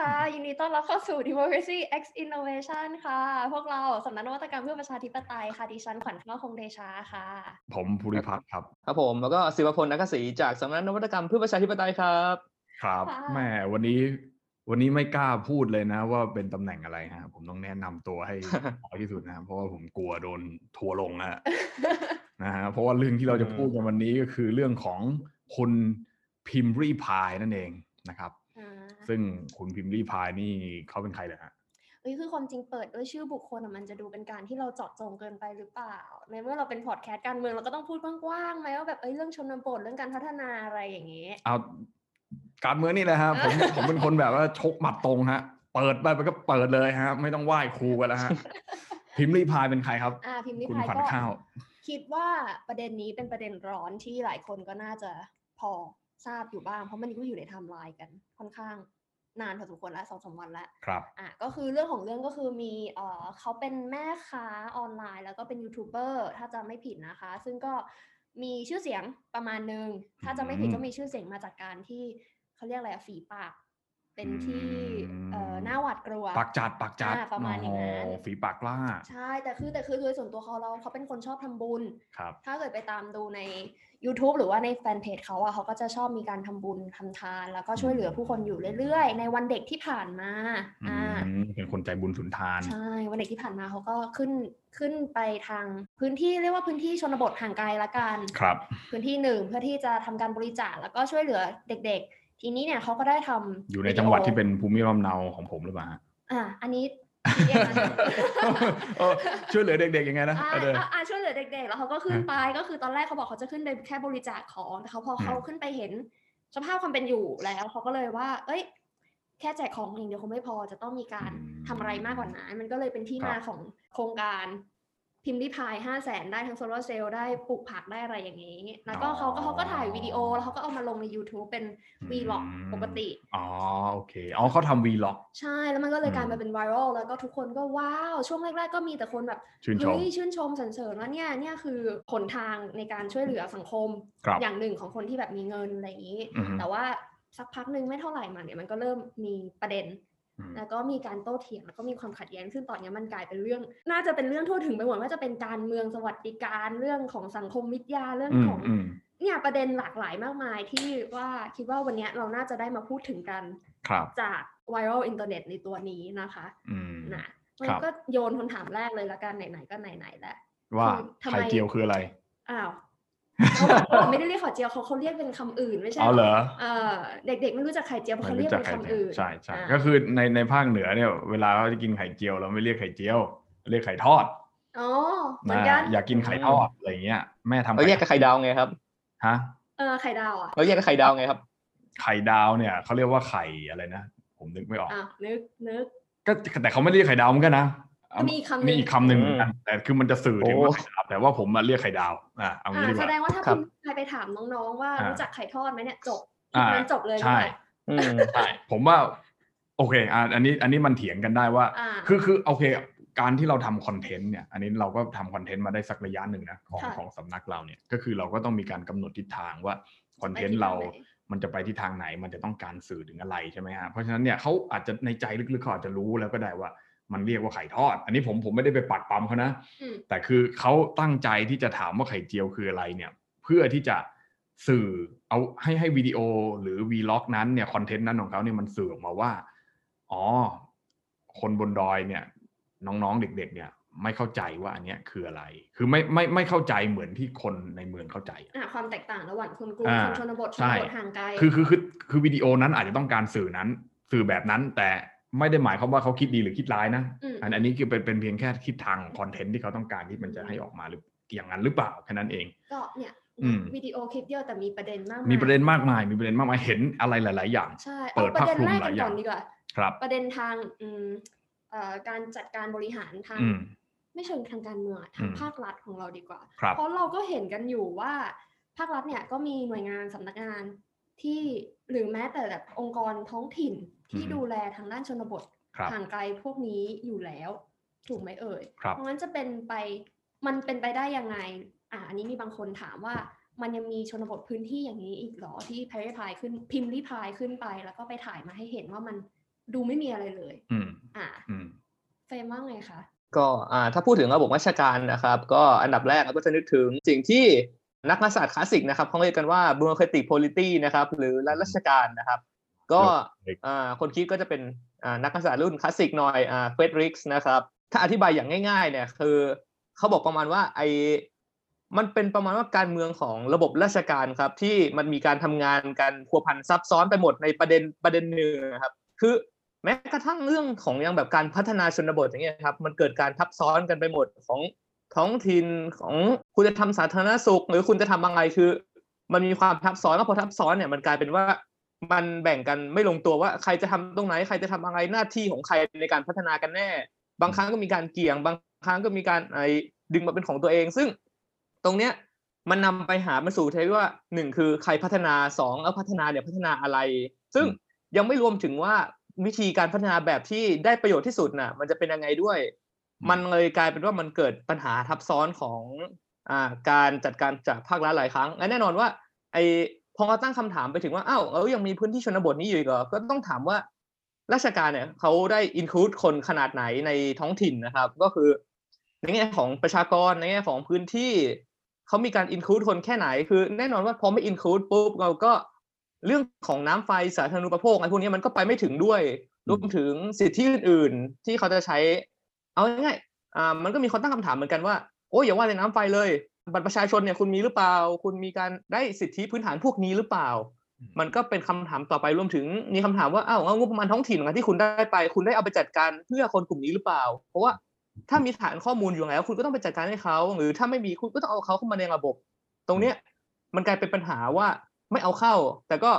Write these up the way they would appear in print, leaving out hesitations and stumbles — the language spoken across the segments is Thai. ค่ะยินดีต้อนรับเข้าสู่ Democracy X Innovation ค่ะพวกเราสำนักนวัตกรรมเพื่อประชาธิปไตยค่ะดิฉันขวัญข้าวคงเดชาค่ะผมภูริพัฒน์ครับครับผมแล้วก็ศิวพลนักศรีจากสำนักนวัตกรรมเพื่อประชาธิปไตยครับครับแหมวันนี้ไม่กล้าพูดเลยนะว่าเป็นตำแหน่งอะไรฮะผมต้องแนะนำตัวให้น้อยที่สุดนะเพราะว่าผมกลัวโดนทัวร์ลงนะฮะเพราะว่าเรื่องที่เราจะพูดกันวันนี้ก็คือเรื่องของคุณพิมรีพายนั่นเองนะครับซึ่งคุณพิมรีพายนี่เขาเป็นใครเหรอฮะคือความจริงเปิดด้วยชื่อบุคคลมันจะดูเป็นการที่เราเจาะจงเกินไปหรือเปล่าในเมื่อเราเป็นพอดแคสต์การเมืองเราก็ต้องพูดกว้างๆไหมว่าแบบเรื่องชนบทเรื่องการพัฒนาอะไรอย่างนี้เอาการเมืองนี่แหละฮะผมเป็นคนแบบว่าชกหมัดตรงฮะเปิดไปก็เปิดเลยฮะไม่ต้องไหว้ครูกันแล้วฮะพิมรีพายเป็นใครครับคุณขวัญข้าวคิดว่าประเด็นนี้เป็นประเด็นร้อนที่หลายคนก็น่าจะพอทราบอยู่บ้างเพราะมันก็อยู่ในไทม์ไลน์กันค่อนข้างนานพอสมควรแล้ว 2-3 วันแล้วครับก็คือเรื่องของเรื่องก็คือมีเขาเป็นแม่ค้าออนไลน์แล้วก็เป็นยูทูบเบอร์ถ้าจำไม่ผิดนะคะซึ่งก็มีชื่อเสียงประมาณนึงถ้าจำไม่ผิดก็มีชื่อเสียงมาจากการที่เขาเรียกอะไรฝีปากเป็นที่หน้าหวาดกลัวปากจัดประมาณอย่างนั้นฝีปากกล้าใช่แต่คือโดยส่วนตัวเขาเป็นคนชอบทำบุญถ้าเกิดไปตามดูใน YouTube หรือว่าในแฟนเพจเขาอะเขาก็จะชอบมีการทำบุญทำทานแล้วก็ช่วยเหลือผู้คนอยู่เรื่อยๆในวันเด็กที่ผ่านมาเป็นคนใจบุญสุนทานใช่วันเด็กที่ผ่านมาเขาก็ขึ้นไปทางพื้นที่เรียกว่าพื้นที่ชนบทห่างไกลละกันครับพื้นที่หนึ่งเพื่อที่จะทำการบริจาคแล้วก็ช่วยเหลือเด็กๆทีนี้เนี่ยเขาก็ได้ทำอยู่ในจังหวัดที่เป็นภูมิลำเนาของผมหรือเปล่าอันนี้ช่วยเหลือเด็กๆยังไงนะช่วยเหลือเด็กๆแล้วเขาก็ขึ้นไปก็คือตอนแรกเขาบอกเขาจะขึ้นไปแค่บริจาคของแต่เขาพอเขาขึ้นไปเห็นสภาพความเป็นอยู่แล้วเขาก็เลยว่าแค่แจกของอย่างเดียวคงไม่พอจะต้องมีการทำอะไรมากกว่านั้นมันก็เลยเป็นที่มาของโครงการพิมพ์รีพาย 500,000 ได้ทั้งโซลาร์เซลล์ได้ปลูกผักได้อะไรอย่างนี้แล้วก็เขาก็ถ่ายวิดีโอแล้วเขาก็เอามาลงใน YouTube เป็นวีล็อกปกติอ๋อโอเคเขาทำวีล็อกใช่แล้วมันก็เลยกลายมาเป็นไวรัลแล้วก็ทุกคนก็ว้าวช่วงแรกๆก็มีแต่คนแบบชื่นชมสรรเสริญว่าเนี่ยคือหนทางในการช่วยเหลือสังคมอย่างหนึ่งของคนที่แบบมีเงินอะไรอย่างนี้แต่ว่าสักพักนึงไม่เท่าไหร่มันก็เริ่มมีประเด็นแล้วก็มีการโต้เถียงแล้วก็มีความขัดแย้งซึ่งตอนนี้มันกลายเป็นเรื่องน่าจะเป็นเรื่องทั่วถึงไปหมดว่าจะเป็นการเมืองสวัสดิการเรื่องของสังคมวิทยาเรื่องของเนี่ยประเด็นหลากหลายมากมายที่ว่าคิดว่าวันนี้เราน่าจะได้มาพูดถึงกันจากไวรัลอินเทอร์เน็ตในตัวนี้นะคะนะมันก็โยนคำถามแรกเลยละกันไหนๆก็ไหนๆแล้วว่าไข่เจียวคืออะไรอ้าวเขาไม่ได้เรียกไข่เจียวเขาเรียกเป็นคำอื่นไม่ใช่เอาเหรอเด็กๆไม่รู้จักไข่เจียวเพราะเขาเรียกเป็นคำอื่นใช่ใช่ก็คือในภาคเหนือเนี่ยเวลาเราจะกินไข่เจียวเราไม่เรียกไข่เจียวเรียกไข่ทอดอ๋อเหมือนกันอยากกินไข่ทอดอะไรเงี้ยแม่ทำเราแยกกับไข่ดาวไงครับฮะไข่ดาวอ่ะเราแยกกับไข่ดาวไงครับไข่ดาวเนี่ยเขาเรียกว่าไข่อะไรนะผมนึกไม่ออกนึกก็แต่เขาไม่เรียกไข่ดาวเหมือนกันนะมีอีกคำหนึ่งแต่คือมันจะสื่อถึงว่าไข่ดาวแต่ว่าผมมาเรียกไข่ดาวเอางี้ดีกว่าแสดงว่าถ้าคุณใครไปถามน้องๆว่ารู้จักไข่ทอดไหมเนี่ยจบเลยใช่ใช่ผมว่าโอเคอันนี้มันเถียงกันได้ว่าคือโอเคการที่เราทำคอนเทนต์เนี่ยอันนี้เราก็ทำคอนเทนต์มาได้สักระยะหนึ่งนะของสำนักเราเนี่ยก็คือเราก็ต้องมีการกำหนดทิศทางว่าคอนเทนต์เรามันจะไปที่ทางไหนมันจะต้องการสื่อถึงอะไรใช่ไหมฮะเพราะฉะนั้นเนี่ยเขาอาจจะในใจลึกๆเขาอาจจะรู้แล้วก็ได้ว่ามันเรียกว่าไข่ทอดอันนี้ผมไม่ได้ไปปักปั๊มเขานะแต่คือเขาตั้งใจที่จะถามว่าไข่เจียวคืออะไรเนี่ยเพื่อที่จะสื่อเอาให้วิดีโอหรือวีล็อกนั้นเนี่ยคอนเทนต์นั้นของเขาเนี่ยมันสื่อออกมาว่าอ๋อคนบนดอยเนี่ยน้องๆเด็กๆเนี่ยไม่เข้าใจว่าอันเนี้ยคืออะไรคือไม่เข้าใจเหมือนที่คนในเมืองเข้าใจความแตกต่างระหว่างคนกรุงคนชนบทห่างไกลคือวิดีโอนั้นอาจจะต้องการสื่อแบบนั้นแต่ไม่ได้หมายความว่าเขาคิดดีหรือคิดร้ายนะอันนี้คือเป็นเพียงแค่คิดทางคอนเทนต์ที่เขาต้องการที่มันจะให้ออกมาหรืออย่างนั้นหรือเปล่าแค่นั้นเองก็เนี่ยวิดีโอคลิปเดียวแต่มีประเด็นมากมีประเด็นมากมายมีประเด็นมากมายเห็นอะไรหลายๆอย่างใช่เปิดภาคภูมิหลายอย่างครับประเด็นทางการจัดการบริหารทางไม่เชิงทางการเมืองทางภาครัฐของเราดีกว่าเพราะเราก็เห็นกันอยู่ว่าภาครัฐเนี่ยก็มีหน่วยงานสำนักงานที่หรือแม้แต่แบบองค์กรท้องถิ่นที่ดูแลทางด้านชนบทห่างไกลพวกนี้อยู่แล้วถูกไหมเอ่ยเพราะงั้นจะเป็นไปมันเป็นไปได้ยังไงอันนี้มีบางคนถามว่ามันยังมีชนบทพื้นที่อย่างนี้อีกหรอที่พิมพ์รีพายขึ้นไปแล้วก็ไปถ่ายมาให้เห็นว่ามัน ดูไม่มีอะไรเลยเฟรมว่าไงคะก็ถ้าพูดถึงระบบราชการนะครับก็อันดับแรกเราก็จะนึกถึงสิ่งที่นักรัฐศาสตร์คลาสสิกนะครับเขาเรียกกันว่า bureaucratic polity นะครับหรือรัฐราชการนะครับก็คนคิดก็จะเป็นนักรัฐศาสตร์รุ่นคลาสสิกหน่อยเฟรดริกส์นะครับถ้าอธิบายอย่างง่ายๆเนี่ยคือเขาบอกประมาณว่ามันเป็นประมาณว่าการเมืองของระบบราชการครับที่มันมีการทำงานกันพัวพันซับซ้อนไปหมดในประเด็นหนึ่งครับคือแม้กระทั่งเรื่องของยังแบบการพัฒนาชนบทอย่างเงี้ยครับมันเกิดการทับซ้อนกันไปหมดของท้องถิ่นของคุณจะทำสาธารณสุขหรือคุณจะทำอะไรคือมันมีความทับซ้อนแล้วพอทับซ้อนเนี่ยมันกลายเป็นว่ามันแบ่งกันไม่ลงตัวว่าใครจะทำตรงไหนใครจะทำอะไรหน้าที่ของใครในการพัฒนากันแน่บางครั้งก็มีการเกี่ยงบางครั้งก็มีการดึงมาเป็นของตัวเองซึ่งตรงเนี้ยมันนำไปหามาสู่เทปว่า1คือใครพัฒนา2แล้วพัฒนาเนี่ยพัฒนาอะไรซึ่งยังไม่รวมถึงว่าวิธีการพัฒนาแบบที่ได้ประโยชน์ที่สุดน่ะมันจะเป็นยังไงด้วยมันเลยกลายเป็นว่ามันเกิดปัญหาทับซ้อนของการจัดการจากภาครัฐหลายครั้งและแน่นอนว่าพอเราตั้งคำถามไปถึงว่าอ้าวแล้วยังมีพื้นที่ชนบทนี้อยู่อีกเหรอก็ต้องถามว่าราชการเนี่ยเขาได้อินคลูดคนขนาดไหนในท้องถิ่นนะครับก็คือในแง่ของประชากรในแง่ของพื้นที่เขามีการอินคลูดคนแค่ไหนคือแน่นอนว่าพอไม่อินคลูดปุ๊บเราก็เรื่องของน้ำไฟสาธารณูปโภคอะไรพวกนี้มันก็ไปไม่ถึงด้วยรวมถึงสิทธิอื่นๆที่เขาจะใช้เอาง่ายมันก็มีคนตั้งคำถามเหมือนกันว่าโอ้อย่าว่าแต่น้ำไฟเลยบัตรประชาชนเนี่ยคุณมีหรือเปล่าคุณมีการได้สิทธิพื้นฐานพวกนี้หรือเปล่ามันก็เป็นคำถามต่อไปรวมถึงมีคำถามว่าอ้าวงบประมาณท้องถิ่นที่คุณได้ไปคุณได้เอาไปจัดการเพื่อคนกลุ่มนี้หรือเปล่าเพราะว่าถ้ามีฐานข้อมูลอยู่แล้วคุณก็ต้องไปจัดการให้เขาหรือถ้าไม่มีคุณก็ต้องเอาเขาเข้ามาในระบบตรงเนี้ยมันกลายเป็นปัญหาว่าไม่เอาเข้าแต่ก็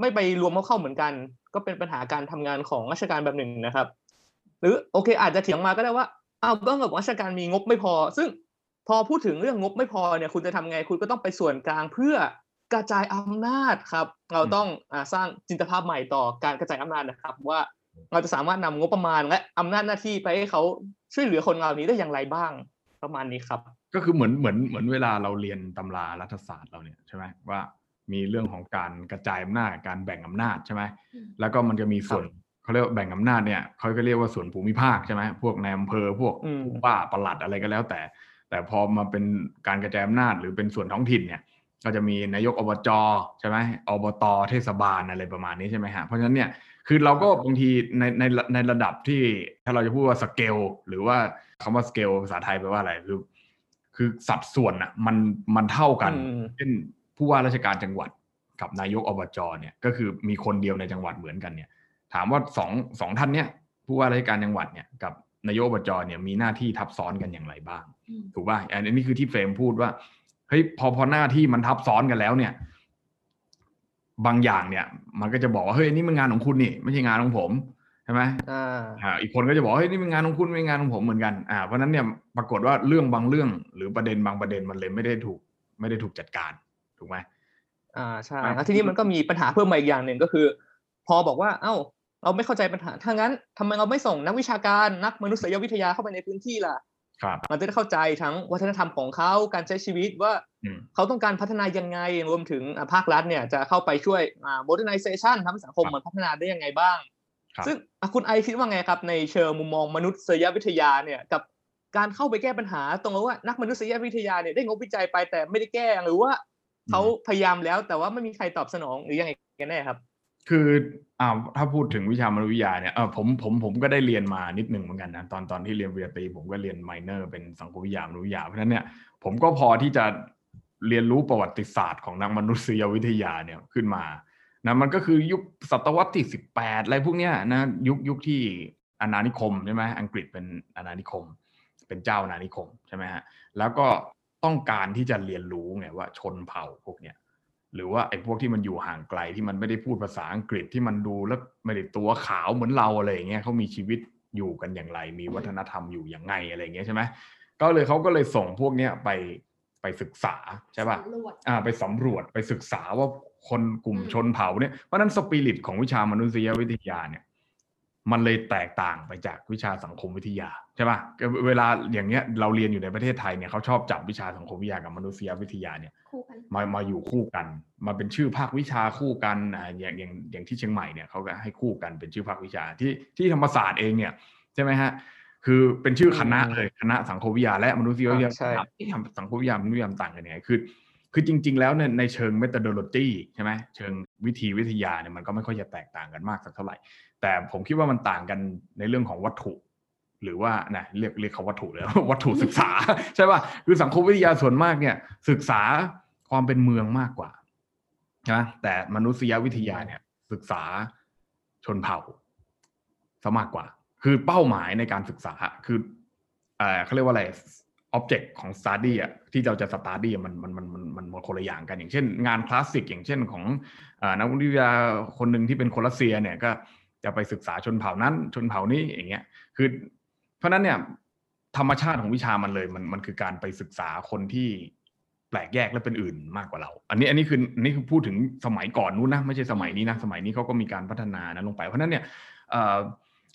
ไม่ไปรวมเข้าเหมือนกันก็เป็นปัญหาการทำงานของราชการแบบหนึ่งนะครับหรือโอเคอาจจะเถียงมาก็ได้ว่าเอาเรื่องแบบราชการมีงบไม่พอซึ่งพอพูดถึงเรื่องงบไม่พอเนี่ยคุณจะทำไงคุณก็ต้องไปส่วนกลางเพื่อกระจายอำนาจครับเราต้องสร้างจินตภาพใหม่ต่อการกระจายอำนาจนะครับว่าเราจะสามารถนำงบประมาณและอำนาจหน้าที่ไปให้เขาช่วยเหลือคนเหล่านี้ได้อย่างไรบ้างประมาณนี้ครับก็คือเหมือนเวลาเราเรียนตำรารัฐศาสตร์เราเนี่ยใช่ไหมว่ามีเรื่องของการกระจายอำนาจการแบ่งอำนาจใช่ไหมแล้วก็มันจะมีส่วนเขาเรียกว่าแบ่งอำนาจเนี่ยเขาก็เรียกว่าส่วนภูมิภาคใช่ไหมพวกนายอำเภอพวกผู้ว่าปลัดอะไรก็แล้วแต่พอมาเป็นการกระจายอำนาจหรือเป็นส่วนท้องถิ่นเนี่ยก็จะมีนายกอบจใช่ไหมอบตเทศบาลอะไรประมาณนี้ใช่ไหมฮะเพราะฉะนั้นเนี่ยคือเราก็บางทีในระดับที่ถ้าเราจะพูดว่าสเกลหรือว่าคำว่าสเกลภาษาไทยแปลว่าอะไรคือสัดส่วนอ่ะมันเท่ากันเช่นผู้ว่าราชการจังหวัดกับนายกอบจเนี่ยก็คือมีคนเดียวในจังหวัดเหมือนกันเนี่ยถามว่าสองท่านเนี่ยผู้ว่าราชการจังหวัดเนี่ยกับนายกอบจเนี่ยมีหน้าที่ทับซ้อนกันอย่างไรบ้างถูกป่ะอันนี้คือที่เฟรมพูดว่าเฮ้ยพอหน้าที่มันทับซ้อนกันแล้วเนี่ยบางอย่างเนี่ยมันก็จะบอกว่าเฮ้ยนี่มันงานของคุณนี่ไม่ใช่งานของผมใช่ไหมอีกคนก็จะบอกเฮ้ยนี่เป็นงานของคุณไม่ใช่งานของผมเหมือนกันเพราะนั้นเนี่ยปรากฏว่าเรื่องบางเรื่องหรือประเด็นบางประเด็นมันเลยไม่ได้ถูกจัดการถูกไหมใช่แล้วทีนี้มันก็มีปัญหาเพิ่มมาอีกอย่างหนึ่งก็คือพอบอกว่าเอ้าเราไม่เข้าใจปัญหาถ้างั้นทำไมเราไม่ส่งนักวิชาการนักมนุษยวิทยาเข้าไปในพื้นที่ล่ะมันจะได้เข้าใจทั้งวัฒนธรรมของเขาการใช้ชีวิตว่าเขาต้องการพัฒนายังไงรวมถึงภาครัฐเนี่ยจะเข้าไปช่วยmodernization ทำให้สังคมมันพัฒนาได้ยังไงบ้างซึ่งคุณไอคิดว่าไงครับในเชิงมุมมองมนุษยวิทยาเนี่ยกับการเข้าไปแก้ปัญหาตรงว่านักมนุษยวิทยาเนี่ยได้งบวิจัยไปแต่ไม่ได้แก้หรือว่าเขาพยายามแล้วแต่ว่าไม่มีใครตอบสนองหรือยังไงกันแน่ครับคือถ้าพูดถึงวิชามนุษยวิทยาเนี่ยผมก็ได้เรียนมานิดนึงเหมือนกันนะตอนที่เรียนปริญญาตรีผมก็เรียนไมเนอร์เป็นสังคมวิทยามนุษยวิทยาเพราะฉะนั้นเนี่ยผมก็พอที่จะเรียนรู้ประวัติศาสตร์ของนักมนุษยวิทยาเนี่ยขึ้นมานะมันก็คือยุคศตวรรษที่18อะไรพวกเนี้ยนะยุคที่อาณานิคมใช่ไหมอังกฤษเป็นอาณานิคมเป็นเจ้าอาณานิคมใช่ไหมฮะแล้วก็ต้องการที่จะเรียนรู้ไงว่าชนเผ่าพวกเนี้ยหรือว่าไอ้พวกที่มันอยู่ห่างไกลที่มันไม่ได้พูดภาษาอังกฤษที่มันดูแล้วไม่ได้ตัวขาวเหมือนเราอะไรอย่างเงี้ยเขามีชีวิตอยู่กันอย่างไรมีวัฒนธรรมอยู่อย่างไงอะไรอย่างเงี้ยใช่ไหมเขาก็เลยส่งพวกเนี้ยไปศึกษาใช่ป่ะไปสำรวจไปศึกษาว่าคนกลุ่มชนเผ่าเนี่ยเพราะนั้นสปิริตของวิชามนุษยวิทยาเนี่ย มันเลยแตกต่างไปจากวิชาสังคมวิทยาใช่ป่ะเวลาอย่างเงี้ยเราเรียนอยู่ในประเทศไทยเนี่ยเขาชอบจับวิชาสังคมวิทยากับมนุษยวิทยาเนี่ยมาอยู่คู่กันมาเป็นชื่อภาควิชาคู่กันอย่างที่เชียงใหม่เนี่ยเขาก็ให้คู่กันเป็นชื่อภาควิชาที่ธรรมศาสตร์เองเนี่ยใช่ไหมฮะคือเป็นชื่อคณะเลยคณะสังคมวิทยาและมนุษยวิทยาที่ทำสังคมวิทยามนุษยวิทยาต่างกันยังไงคือจริงๆแล้วในเชิง methodology ใช่ไหมเชิงวิธีวิทยาเนี่ยมันก็ไม่ค่อยจะแตกต่างกันมากสักเท่าไหร่แต่ผมคิดว่ามันต่างกันในเรื่องของวัตถุหรือว่านะเรียกเขาวัตถุเลยวัตถุศึกษาใช่ป่ะคือสังคมวิทยาส่วนมากเนี่ยศึกษาความเป็นเมืองมากกว่าใช่ไหมแต่มนุษยวิทยาเนี่ยศึกษาชนเผ่าซะมากกว่าคือเป้าหมายในการศึกษาคือเขาเรียกว่าอะไรobject ของ study อ่ะที่เราจะ study มันคนละอย่างกันอย่างเช่นงานคลาสสิกอย่างเช่นของนักวิทยาคนหนึ่งที่เป็นคนรัสเซียเนี่ยก็จะไปศึกษาชนเผ่านั้นชนเผ่านี้อย่างเงี้ยคือเพราะนั้นเนี่ยธรรมชาติของวิชามันเลยมันคือการไปศึกษาคนที่แปลกแยกและเป็นอื่นมากกว่าเราอันนี้คือพูดถึงสมัยก่อนนู้นนะไม่ใช่สมัยนี้นะสมัยนี้เขาก็มีการพัฒนานะลงไปเพราะนั้นเนี่ย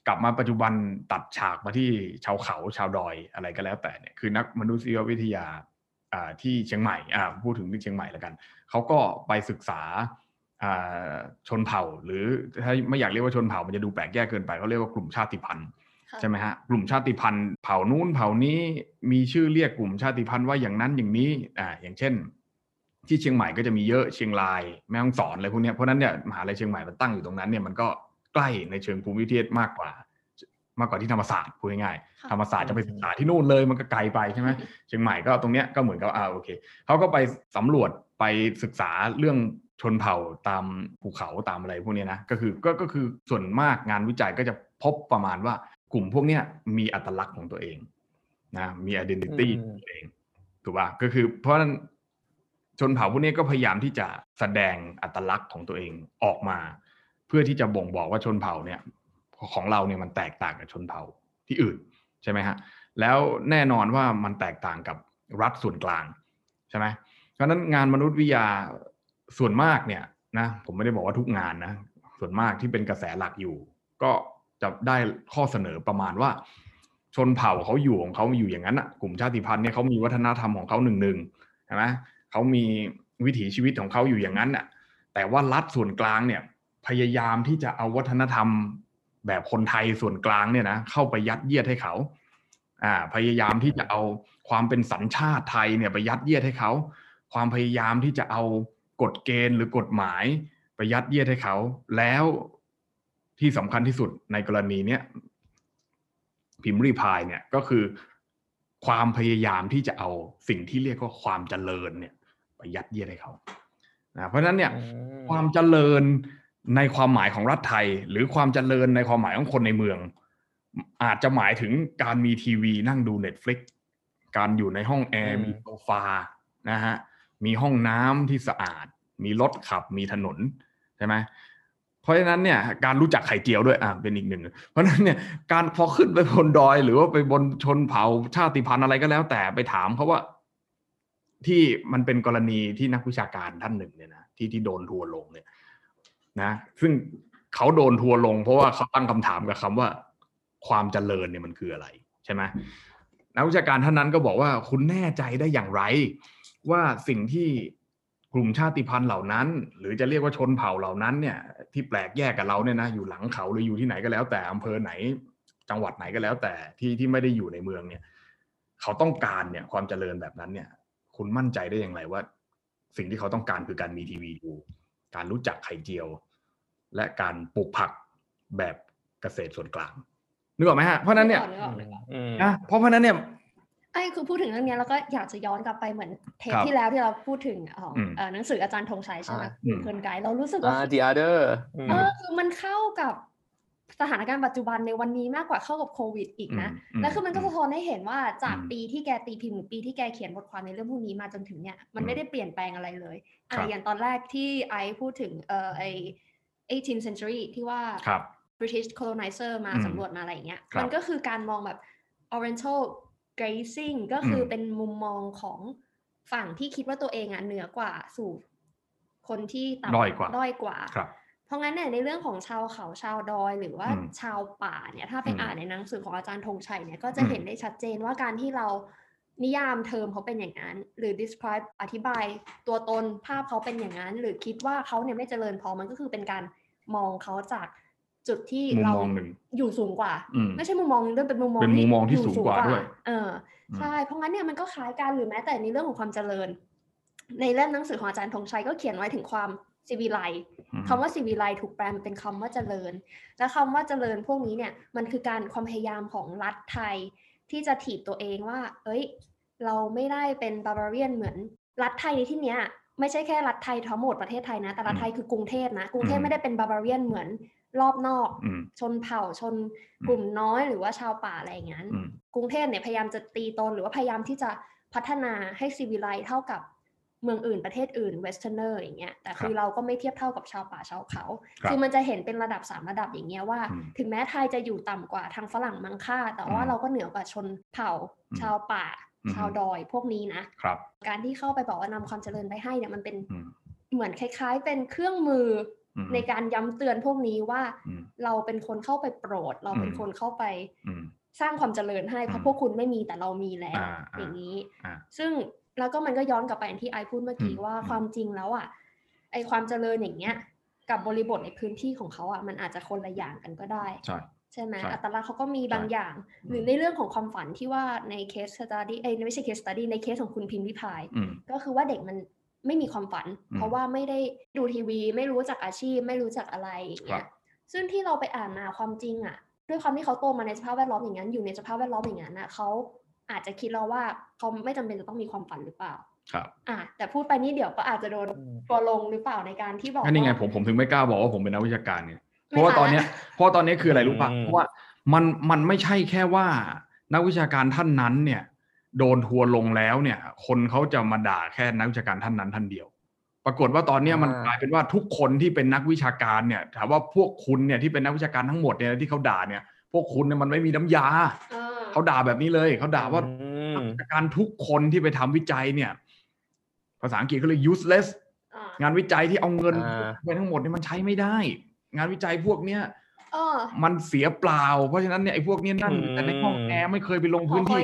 กลับมาปัจจุบันตัดฉากมาที่ชาวเขาชาวดอยอะไรก็แล้วแต่เนี่ยคือนักมนุษยวิทยาที่เชียงใหม่พูดถึงที่เชียงใหม่แล้วกันเขาก็ไปศึกษาชนเผ่าหรือถ้าไม่อยากเรียกว่าชนเผ่ามันจะดูแปลกแยกเกินไปเขาเรียกว่ากลุ่มชาติพันธุ์ใช่ไหมฮะกลุ่มชาติพันธุ์เผ่านู้นเผ่านี้มีชื่อเรียกกลุ่มชาติพันธุ์ว่าอย่างนั้นอย่างนี้อย่างเช่นที่เชียงใหม่ก็จะมีเยอะเชียงรายแม่ฮ่องสอนอะไรพวกนี้เพราะนั้นเนี่ยมหาวิทยาลัยเชียงใหม่มันตั้งอยู่ตรงนั้นเนี่ยมันก็ใกล้ในเชิงภูมิวิทยาศาสตร์มากกว่าที่ธรรมศาสตร์พูดง่ายๆธรรมศาสตร์จะไปศึกษาที่นู่นเลยมันก็ไกลไปใช่ไหมเชียงใหม่ก็ตรงเนี้ยก็เหมือนกับโอเคเขาก็ไปสำรวจไปศึกษาเรื่องชนเผ่าตามภูเขาตามอะไรพวกนี้นะก็คือส่วนมากงานวิจัยก็จะพบประมาณว่ากลุ่มพวกเนี้ยมีอัตลักษณ์ของตัวเองนะมี identity ตัวเองถูกป่ะก็คือเพราะนั้นชนเผ่าพวกนี้ก็พยายามที่จะแสดงอัตลักษณ์ของตัวเองออกมาเพื่อที่จะบ่งบอกว่าชนเผ่าเนี่ยของเราเนี่ยมันแตกต่างกับชนเผ่าที่อื่นใช่ไหมฮะแล้วแน่นอนว่ามันแตกต่างกับรัฐส่วนกลางใช่ไหมเพราะนั้นงานมนุษยวิทยาส่วนมากเนี่ยนะผมไม่ได้บอกว่าทุกงานนะส่วนมากที่เป็นกระแสหลักอยู่ก็จะได้ข้อเสนอประมาณว่าชนเผ่าเขาอยู่ของเขาอยู่อย่างนั้นอ่ะกลุ่มชาติพันธุ์เนี่ยเขามีวัฒนธรรมของเขาหนึ่งใช่ไหมเขามีวิถีชีวิตของเขาอยู่อย่างนั้นอ่ะแต่ว่ารัฐส่วนกลางเนี่ยพยายามที่จะเอาวัฒนธรรมแบบคนไทยส่วนกลางเนี่ยนะเข้าไปยัดเยียดให้เขาพยายามที่จะเอาความเป็นสัญชาติไทยเนี่ยไปยัดเยียดให้เขาความพยายามที่จะเอากฎเกณฑ์หรือกฎหมายไปยัดเยียดให้เขาแล้วที่สำคัญที่สุดในกรณีเนี้ยพิมพ์รีพายเนี่ยก็คือความพยายามที่จะเอาสิ่งที่เรียกว่าความเจริญเนี่ยไปยัดเยียดให้เขาเพราะฉะนั้นเนี่ยความเจริญในความหมายของรัฐไทยหรือความเจริญในความหมายของคนในเมืองอาจจะหมายถึงการมีทีวีนั่งดู Netflix การอยู่ในห้องแอร์มีโซฟานะฮะมีห้องน้ำที่สะอาดมีรถขับมีถนนใช่ไหมเพราะฉะนั้นเนี่ยการรู้จักไข่เจียวด้วยเป็นอีกหนึ่งเพราะฉะนั้นเนี่ยการพอขึ้นไปบนดอยหรือว่าไปบนชนเผ่าชาติพันธุ์อะไรก็แล้วแต่ไปถามเขาว่าที่มันเป็นกรณีที่นักวิชาการท่านหนึ่งเนี่ยนะที่โดนทัวร์ลงเนี่ยนะซึ่งเขาโดนทัวลงเพราะว่าเขาตั้งคำถามกับคำว่าความเจริญเนี่ยมันคืออะไรใช่ไหมนักวิชาการท่านนั้นก็บอกว่าคุณแน่ใจได้อย่างไรว่าสิ่งที่กลุ่มชาติพันธุ์เหล่านั้นหรือจะเรียกว่าชนเผ่าเหล่านั้นเนี่ยที่แปลกแยกกับเราเนี่ยนะอยู่หลังเขาหรืออยู่ที่ไหนก็แล้วแต่อำเภอไหนจังหวัดไหนก็แล้วแต่ที่ไม่ได้อยู่ในเมืองเนี่ยเขาต้องการเนี่ยความเจริญแบบนั้นเนี่ยคุณมั่นใจได้อย่างไรว่าสิ่งที่เขาต้องการคือการมีทีวีอยู่การรู้จักไข่เจียวและการปลูกผักแบบเกษตรส่วนกลางนึกออกไหมฮะเพราะนั้นเนี่ยนะเพราะนั้นเนี่ยคือพูดถึงเรื่องนี้แล้วก็อยากจะย้อนกลับไปเหมือนเทปที่แล้วที่เราพูดถึงหนังสืออาจารย์ธงชัยใช่ไหมเกินไกด์เรารู้สึกว่า The Other คือมันเข้ากับสถานการณ์ปัจจุบันในวันนี้มากกว่าเข้ากับโควิดอีกนะและคือมันก็สะท้อนให้เห็นว่าจากปีที่แกตีพิมพ์หรือปีที่แกเขียนบทความในเรื่องพวกนี้มาจนถึงเนี่ยมันไม่ได้เปลี่ยนแปลงอะไรเลยอย่างตอนแรกที่ไอพูดถึง18th century ที่ว่า British colonizer มาสำรวจมาอะไรอย่างเงี้ยมันก็คือการมองแบบ Oriental gazing ก็คือเป็นมุมมองของฝั่งที่คิดว่าตัวเองเหนือกว่าสู่คนที่ต่ำด้อยกว่าพ ราะงั้นเนี่ยในเรื่องของชาวเขาชาวดอยหรือว่าชาวป่าเนี่ยถ้าไปอ่านในหนังสือของอาจารย์ธงชัยเนี่ยก็จะเห็นได้ชัดเจนว่าการที่เรานิยามเทอมเขาเป็นอย่างนั้นหรือ describe อธิบายตัวตนภาพเขาเป็นอย่างนั้นหรือคิดว่าเขาเนี่ยไม่เจริญพอมันก็คือเป็นการมองเขาจากจุดที่เราอยู่สูงกว่าไม่ใช่มุมมองเรื่องเป็นมุมมองที่สูงกว่าด้วยใช่เพราะงั้นเนี่ยมันก็คล้ายกันหรือแม้แต่ในเรื่องของความเจริญในเล่มหนังสือของอาจารย์ธงชัยก็เขียนไว้ถึงความซีวิไลคำว่าซีวิไลถูกแปลมันเป็นคำว่าเจริญและคำว่าเจริญพวกนี้เนี่ยมันคือการความพยายามของรัฐไทยที่จะถีบตัวเองว่าเอ้ยเราไม่ได้เป็นบาร์บาเรียนเหมือนรัฐไทยในที่เนี้ยไม่ใช่แค่รัฐไทยทั้งหมดประเทศไทยนะแต่รัฐไทยคือกรุงเทพนะกรุงเทพไม่ได้เป็นบาร์บาเรียนเหมือนรอบนอกชนเผ่าชนกลุ่มน้อยหรือว่าชาวป่าอะไรอย่างนั้นกรุงเทพเนี่ยพยายามจะตีตนหรือว่าพยายามที่จะพัฒนาให้ซีวิไลซ์เท่ากับเมืองอื่นประเทศอื่นเวสเทิร์นเนอร์อย่างเงี้ยแต่คือเราก็ไม่เทียบเท่ากับชาวป่าชาวเขาคือมันจะเห็นเป็นระดับ3ระดับอย่างเงี้ยว่าถึงแม้ไทยจะอยู่ต่ำกว่าทางฝรั่งมังค่าแต่ว่าเราก็เหนือกว่าชนเผ่าชาวป่าชาวดอยพวกนี้นะการที่เข้าไปบอกว่านำความเจริญไปให้เนี่ยมันเป็นเหมือนคล้ายๆเป็นเครื่องมือในการย้ำเตือนพวกนี้ว่าเราเป็นคนเข้าไปโปรดเราเป็นคนเข้าไปสร้างความเจริญให้เพราะพวกคุณไม่มีแต่เรามีแล้วอย่างนี้ซึ่งแล้วก็มันก็ย้อนกลับไปที่ไอพูดเมื่อกี้ว่าความจริงแล้วอ่ะไอความเจริญอย่างเงี้ยกับบริบทในพื้นที่ของเขาอ่ะมันอาจจะคนละอย่างกันก็ได้ใช่ไหมอัตลักษณ์เขาก็มีบางอย่างหรือในเรื่องของความฝันที่ว่าในเคสสตัดดี้ไอไม่ใช่เคสสตัดดี้ในเคสของคุณพิมพ์วิภายก็คือว่าเด็กมันไม่มีความฝันเพราะว่าไม่ได้ดูทีวีไม่รู้จักอาชีพไม่รู้จักอะไรอย่างเงี้ยซึ่งที่เราไปอ่านมาความจริงอ่ะด้วยความที่เขาโตมาในสภาพแวดล้อมอย่างนั้นอยู่ในสภาพแวดล้อมอย่างนั้นอ่ะเขาอาจจะคิดเราว่าเขาไม่จำเป็นจะต้องมีความฝันหรือเปล่าครับแต่พูดไปนี่เดี๋ยวก็อาจจะโดนตัวลงหรือเปล่าในการที่บอกนี่ไงผมถึงไม่กล้าบอกว่าผมเป็นนักวิชาการเนี่ยเพราะตอนนี้คืออะไรรู้ป่ะเพราะว่ามันไม่ใช่แค่ว่านักวิชาการท่านนั้นเนี่ยโดนทัวลงแล้วเนี่ยคนเขาจะมาด่าแค่นักวิชาการท่านนั้นท่านเดียวปรากฏว่าตอนนี้มันกลายเป็นว่าทุกคนที่เป็นนักวิชาการเนี่ยถามว่าพวกคุณเนี่ยที่เป็นนักวิชาการทั้งหมดเนี่ยที่เขาด่าเนี่ยพวกคุณเนี่ยมันไม่มีน้ำยาเขาด่าแบบนี้เลยเขาด่าว่าการทุกคนที่ไปทำวิจัยเนี่ยภาษาอังกฤษเขาเรียก useless งานวิจัยที่เอาเงินไปทั้งหมดเนี่ยมันใช้ไม่ได้งานวิจัยพวกเนี้ยมันเสียเปล่าเพราะฉะนั้นเนี่ยไอ้พวกเนี้ยนั่นแต่ในห้องแอร์ไม่เคยไปลงพื้นที่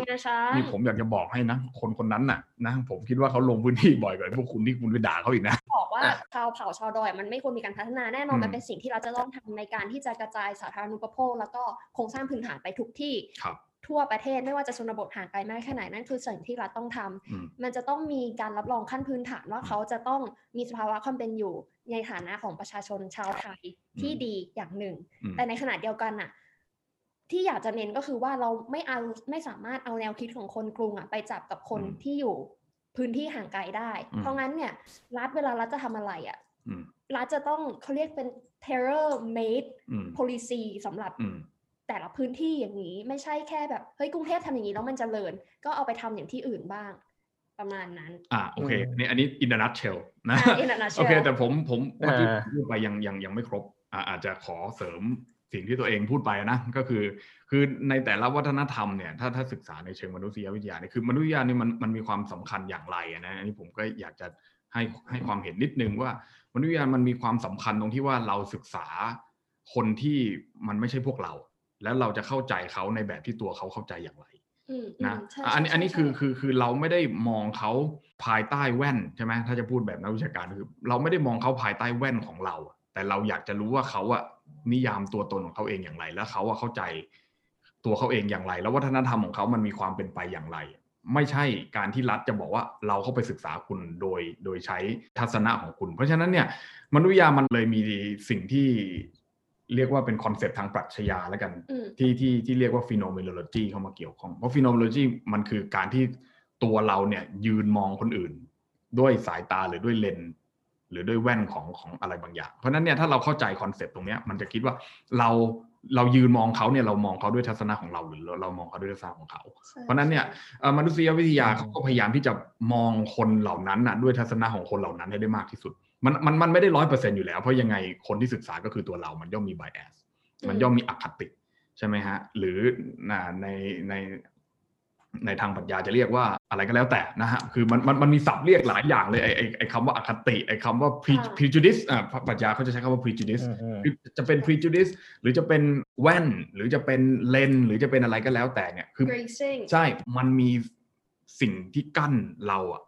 นี่ผมอยากจะบอกให้นะคนนั้นน่ะนะผมคิดว่าเขาลงพื้นที่บ่อยกว่าพวกคุณที่คุณไปด่าเขาอีกนะบอกว่าชาวเผ่าชาวดอยมันไม่ควรมีการพัฒนาแน่นอนมันเป็นสิ่งที่เราจะต้องทำในการที่จะกระจายสาธารณูปโภคแล้วก็โครงสร้างพื้นฐานไปทุกที่ทั่วประเทศไม่ว่าจะชนบทห่างไกลมากแค่ไหนนั่นคือสิ่งที่รัฐต้องทำมันจะต้องมีการรับรองขั้นพื้นฐานว่าเขาจะต้องมีสภาวะความเป็นอยู่ในฐานะของประชาชนชาวไทยที่ดีอย่างหนึ่งแต่ในขณะเดียวกันน่ะที่อยากจะเน้นก็คือว่าเราไม่สามารถเอาแนวคิดของคนกรุงอ่ะไปจับกับคนที่อยู่พื้นที่ห่างไกลได้เพราะงั้นเนี่ยรัฐเวลารัฐจะทำอะไรอ่ะรัฐจะต้องเขาเรียกเป็น tailor made policy สำหรับแต่ละพื้นที่อย่างนี้ไม่ใช่แค่แบบเฮ้ยกรุงเทพทำอย่างนี้แล้วมันเจริญก็เอาไปทำอย่างที่อื่นบ้างประมาณนั้นโอเคอันนี้ in a nutshell นะ in a nutshell โอเคแต่ผมเมื่อกี้พูดไปยังไม่ครบอาจจะขอเสริมสิ่งที่ตัวเองพูดไปนะก็คือในแต่ละวัฒนธรรมเนี่ยถ้าศึกษาในเชิงมนุษยวิทยาเนี่ยคือมนุษยวิทยานี่มันมีความสำคัญอย่างไรนะอันนี้ผมก็อยากจะให้ความเห็นนิดนึงว่ามนุษยวิทยามันมีความสำคัญตรงที่ว่าเราศึกษาคนที่มันไม่ใช่พวกเราแล้วเราจะเข้าใจเขาในแบบที่ตัวเขาเข้าใจอย่างไรนะอันนี้คือเราไม่ได้มองเขาภายใต้แว่นใช่ไหมถ้าจะพูดแบบนักวิชาการคือเราไม่ได้มองเขาภายใต้แว่นของเราแต่เราอยากจะรู้ว่าเขาอะนิยามตัวตนของเขาเองอย่างไรแล้วเขาอะเข้าใจตัวเขาเองอย่างไรแล้ววัฒนธรรมของเขามันมีความเป็นไปอย่างไรไม่ใช่การที่รัฐจะบอกว่าเราเข้าไปศึกษาคุณโดยใช้ทัศนะของคุณเพราะฉะนั้นเนี่ยมนุษยวิทยามันเลยมีสิ่งที่เรียกว่าเป็นคอนเซปต์ทางปรัชญาแล้วกันที่เรียกว่าฟีโนเมโนโลจีเข้ามาเกี่ยวข้องเพราะฟีโนเมโนโลจีมันคือการที่ตัวเราเนี่ยยืนมองคนอื่นด้วยสายตาหรือด้วยเลนส์หรือด้วยแว่นของอะไรบางอย่างเพราะนั้นเนี่ยถ้าเราเข้าใจคอนเซปต์ตรงนี้มันจะคิดว่าเรายืนมองเขาเนี่ยเรามองเขาด้วยทัศนะของเราหรือเรามองเขาด้วยทัศนะของเขาเพราะนั้นเนี่ยมนุษยวิทยาเขาก็พยายามที่จะมองคนเหล่านั้นน่ะด้วยทัศนะของคนเหล่านั้นให้ได้มากที่สุดมันไม่ได้ 100% อยู่แล้วเพราะยังไงคนที่ศึกษาก็คือตัวเรามันย่อมมี bias มันย่อมมีอคติใช่ไหมฮะหรือใน ในทางปรัชญาจะเรียกว่าอะไรก็แล้วแต่นะฮะคือมันมีศัพท์เรียกหลายอย่างเลยไอ้คำว่าอคติไอ้คำว่า prejudice ปรัชญาเขาจะใช้คำว่า prejudice จะเป็น prejudice หรือจะเป็นแว่นหรือจะเป็นเลนหรือจะเป็นอะไรก็แล้วแต่เนี่ยคือใช่มันมีสิ่งที่กั้นเราอ่ะ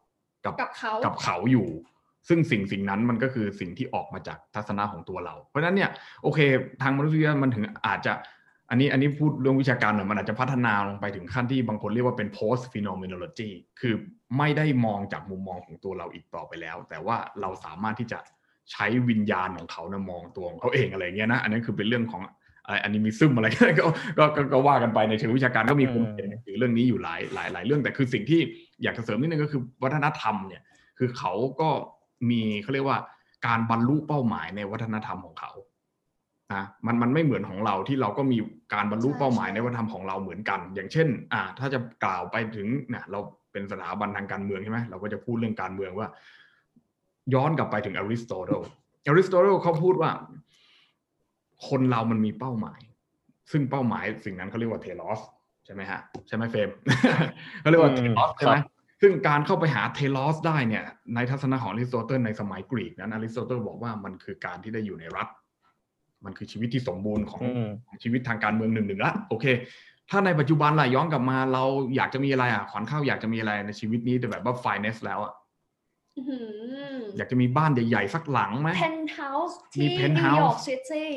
กับเขาอยู่ซึ่งสิ่งนั้นมันก็คือสิ่งที่ออกมาจากทัศนะของตัวเราเพราะฉะนั้นเนี่ยโอเคทางมนุษยมันถึงอาจจะอันนี้พูดเรื่องวิชาการหน่อยมันอาจจะพัฒนาลงไปถึงขั้นที่บางคนเรียกว่าเป็น post phenomenology คือไม่ได้มองจากมุมมองของตัวเราอีกต่อไปแล้วแต่ว่าเราสามารถที่จะใช้วิญญาณของเขานะมองตัวของเขาเองอะไรเงี้ยนะอันนั้นคือเป็นเรื่องของอันนี้มีซึมอะไรก็ว่ากันไปในเชิงวิชาการก็มีคนเขียนหนังสือเรื่องนี้อยู่หลายเรื่องแต่คือสิ่งที่อยากจะเสริมนิดนึงก็คือวัฒนธรรมเนี่ยคือเขาก็มีเขาเรียกว่าการบรรลุเป้าหมายในวัฒนธรรมของเขานะมันไม่เหมือนของเราที่เราก็มีการบรรลุเป้าหมายในวัฒนธรรมของเราเหมือนกันอย่างเช่นถ้าจะกล่าวไปถึงเนี่ยเราเป็นสถาบันทางการเมืองใช่ไหมเราก็จะพูดเรื่องการเมืองว่าย้อนกลับไปถึง Aristotle เขาพูดว่าคนเรามันมีเป้าหมายซึ่งเป้าหมายสิ่งนั้นเขาเรียกว่าเทลอสใช่ไหมฮะใช่ไหมเฟรมเขาเรียกว่าเทลอสใช่ไหมซึ่งการเข้าไปหาเทลอสได้เนี่ยในทัศนะของอริสโตเติลในสมัยกรีกนั้นอริสโตเติลบอกว่ามันคือการที่ได้อยู่ในรัฐมันคือชีวิตที่สมบูรณ์ของชีวิตทางการเมืองหนึ่งละโอเคถ้าในปัจจุบันล่ะย้อนกลับมาเราอยากจะมีอะไรขวัญข้าวอยากจะมีอะไรในชีวิตนี้แต่แบบว่าไฟแนนซ์แล้วอยากจะมีบ้านใหญ่ๆสักหลังไหม Penthouse ที่นิวยอร์กซิตี้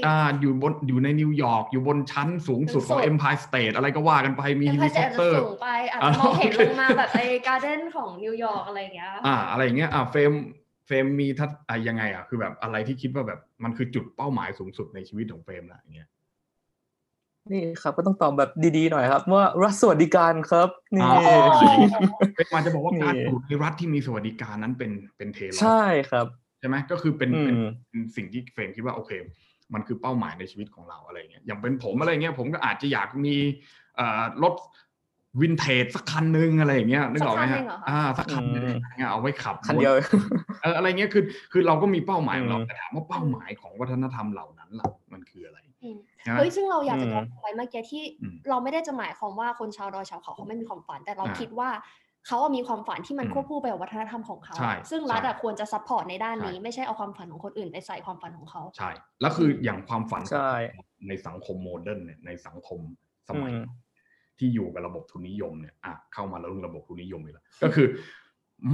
อยู่ในนิวยอร์กอยู่บนชั้นสูงสุดของ Empire State อะไรก็ว่ากันไปมีเฮลิคอปเตอร์สูงไปอาจจะมองเห็นลงมาแบบไอ้การ์เด้นของนิวยอร์กอะไรอย่างเงี้ยอะไรอย่างเงี้ยเฟรมมีทัศน์ยังไงคือแบบอะไรที่คิดว่าแบบมันคือจุดเป้าหมายสูงสุดในชีวิตของเฟรมล่ะอย่างเงี้ยนี่ครับก็ต้องตอบแบบดีๆหน่อยครับว่ารัฐสวัสดิการครับนี่เป็นมาจะบอกว่าการอยู่ในรัฐที่มีสวัสดิการนั้นเป็นเทลอสใช่ครับใช่ไหมก็คือเป็นสิ่งที่เฟรมคิดว่าโอเคมันคือเป้าหมายในชีวิตของเราอะไรอย่างเงี้ยอย่างเป็นผมอะไรเงี้ยผมก็อาจจะอยากมีรถวินเทจสักคันนึงอะไรอย่างเงี้ยนึกออกไหมฮะสักคันนึงเอาไว้ขับคันเดียวอะไรเงี้ยคือเราก็มีเป้าหมายของเราแต่ถามว่าเป้าหมายของวัฒนธรรมเหล่านั้นล่ะมันคืออะไรเฮ้ยซึ่งเราอยากจะย้อนไปเมื่อกี้ที่เราไม่ได้จะหมายความว่าคนชาวดอยชาวเขาเขาไม่มีความฝันแต่เราคิดว่าเขามีความฝันที่มันควบคู่ไปกับวัฒนธรรมของเขาซึ่งรัฐควรจะซัพพอร์ตในด้านนี้ไม่ใช่เอาความฝันของคนอื่นไปใส่ความฝันของเขาใช่แล้วคืออย่างความฝันในสังคมโมเดิร์นเนี่ยในสังคมสมัยที่อยู่กับระบบทุนนิยมเนี่ยเข้ามาแล้วระบบทุนนิยมเลยละก็คือ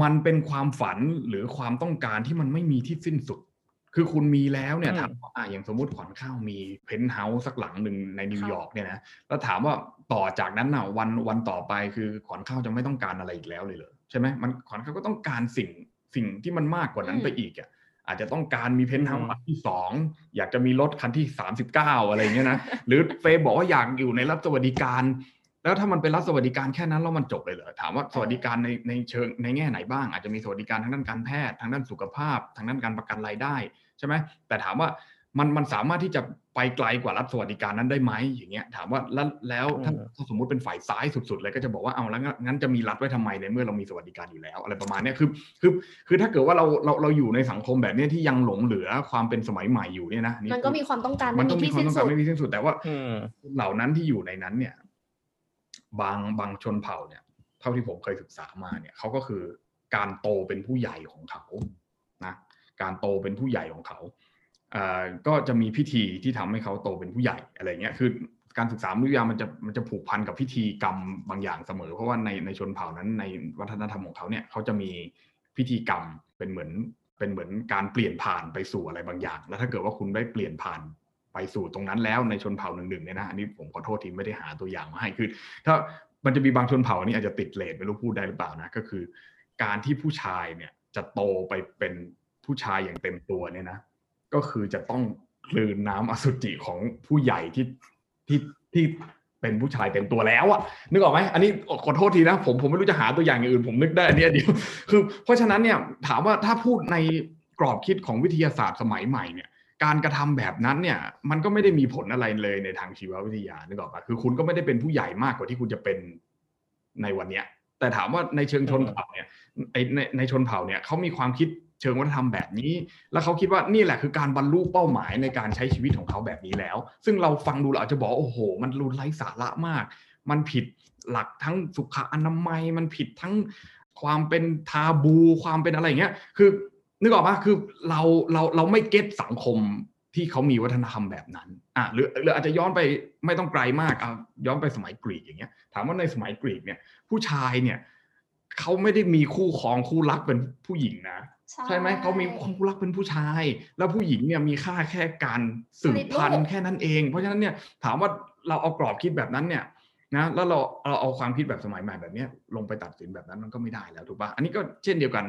มันเป็นความฝันหรือความต้องการที่มันไม่มีที่สิ้นสุดคือคุณมีแล้วเนี่ยถามว่าอย่างสมมติขวัญข้าวมีเพนท์เฮาส์สักหลังหนึ่งในนิวยอร์กเนี่ยนะแล้วถามว่าต่อจากนั้นน่ะวันต่อไปคือขวัญข้าวจะไม่ต้องการอะไรอีกแล้วเลยเหรอใช่ไหมมันขวัญข้าวก็ต้องการสิ่งที่มันมากกว่านั้นไปอีกอาจจะต้องการมีเพนท์เฮาส์ที่2อยากจะมีรถคันที่39อะไรเงี้ยนะหรือเฟย์บอกว่าอยากอยู่ในรัฐสวัสดิการแล้วถ้ามันเป็นรัฐสวัสดิการแค่นั้นแล้วมันจบเลยเหรอถามว่าสวัสดิการในเชิงในแง่ไหนบ้างอาจจะมีสวัสดิการทางด้านการแพทย์ทางด้านสุขภาพทางด้านการประกันรายได้ใช่ไหมแต่ถามว่ามันสามารถที่จะไปไกลกว่ารัฐสวัสดิการนั้นได้ไหมอย่างเงี้ยถามว่าแล้วถ้าสมมติเป็นฝ่ายซ้ายสุดๆเลยก็จะบอกว่าเอาแล้วงั้นจะมีรัฐไว้ทำไมในเมื่อเรามีสวัสดิการอยู่แล้วอะไรประมาณนี้คือถ้าเกิดว่าเราอยู่ในสังคมแบบนี้ที่ยังหลงเหลือความเป็นสมัยใหม่อยู่เนี่ยนะมันก็มีความต้องการไม่มีที่สิ้นสุดแต่ว่าเหล่านั้นที่อยู่ในนั้นเนี่ยบางชนเผ่าเนี่ยเท่าที่ผมเคยศึกษามาเนี่ยเขาก็คือการโตเป็นผู้ใหญ่ของเขานะการโตเป็นผู้ใหญ่ของเขาก็จะมีพิธีที่ทำให้เขาโตเป็นผู้ใหญ่อะไรเงี้ยคือการศึกษามนุษยมันจะผูกพันกับพิธีกรรมบางอย่างเสมอเพราะว่าในชนเผ่านั้นในวัฒนธรรมของเขาเนี่ยเขาจะมีพิธีกรรมเป็นเหมือนการเปลี่ยนผ่านไปสู่อะไรบางอย่างแล้วถ้าเกิดว่าคุณได้เปลี่ยนผ่านไปสู่ตรงนั้นแล้วในชนเผ่าหนึ่งเนี่ยนะอันนี้ผมขอโทษทีไม่ได้หาตัวอย่างมาให้คือถ้ามันจะมีบางชนเผ่าอันนี้อาจจะติดเลทไม่รู้พูดได้หรือเปล่านะก็คือการที่ผู้ชายเนี่ยจะโตไปเป็นผู้ชายอย่างเต็มตัวเนี่ยนะก็คือจะต้องกลืนน้ำอสุจิของผู้ใหญ่ที่เป็นผู้ชายเต็มตัวแล้วนึกออกไหมอันนี้ขอโทษทีนะผมไม่รู้จะหาตัวอย่างอย่างอื่นผมนึกได้อันนี้เดียวคือเพราะฉะนั้นเนี่ยถามว่าถ้าพูดในกรอบคิดของวิทยาศาสตร์สมัยใหม่เนี่ยการกระทำแบบนั้นเนี่ยมันก็ไม่ได้มีผลอะไรเลยในทางชีววิทยานึกออกป่ะคือคุณก็ไม่ได้เป็นผู้ใหญ่มากกว่าที่คุณจะเป็นในวันเนี้ยแต่ถามว่าในเชิงชนเผ่าเนี่ยในชนเผ่าเนี่ยเขามีความคิดเชิงวัฒนธรรมแบบนี้แล้วเขาคิดว่านี่แหละคือการบรรลุเป้าหมายในการใช้ชีวิตของเขาแบบนี้แล้วซึ่งเราฟังดูเราอาจจะบอกโอ้โหมันรุนไร้สาระมากมันผิด หลักทั้งสุขอนามัยมันผิดทั้งความเป็นทาบูความเป็นอะไรอย่างเงี้ยคือนึกออกป่ะคือเราไม่เก็ตสังคมที่เขามีวัฒนธรรมแบบนั้นหรืออาจจะย้อนไปไม่ต้องไกลมากย้อนไปสมัยกรีกอย่างเงี้ยถามว่าในสมัยกรีกเนี่ยผู้ชายเนี่ยเขาไม่ได้มีคู่ครองคู่รักเป็นผู้หญิงนะใช่ไหมเขามีคู่รักเป็นผู้ชายแล้วผู้หญิงเนี่ยมีค่าแค่การสืบพันธุ์แค่นั้นเองเพราะฉะนั้นเนี่ยถามว่าเราเอากรอบคิดแบบนั้นเนี่ยนะแล้วเราเอาความคิดแบบสมัยใหม่แบบนี้ลงไปตัดสินแบบนั้นมันก็ไม่ได้แล้วถูกป่ะอันนี้ก็เช่นเดียวกัน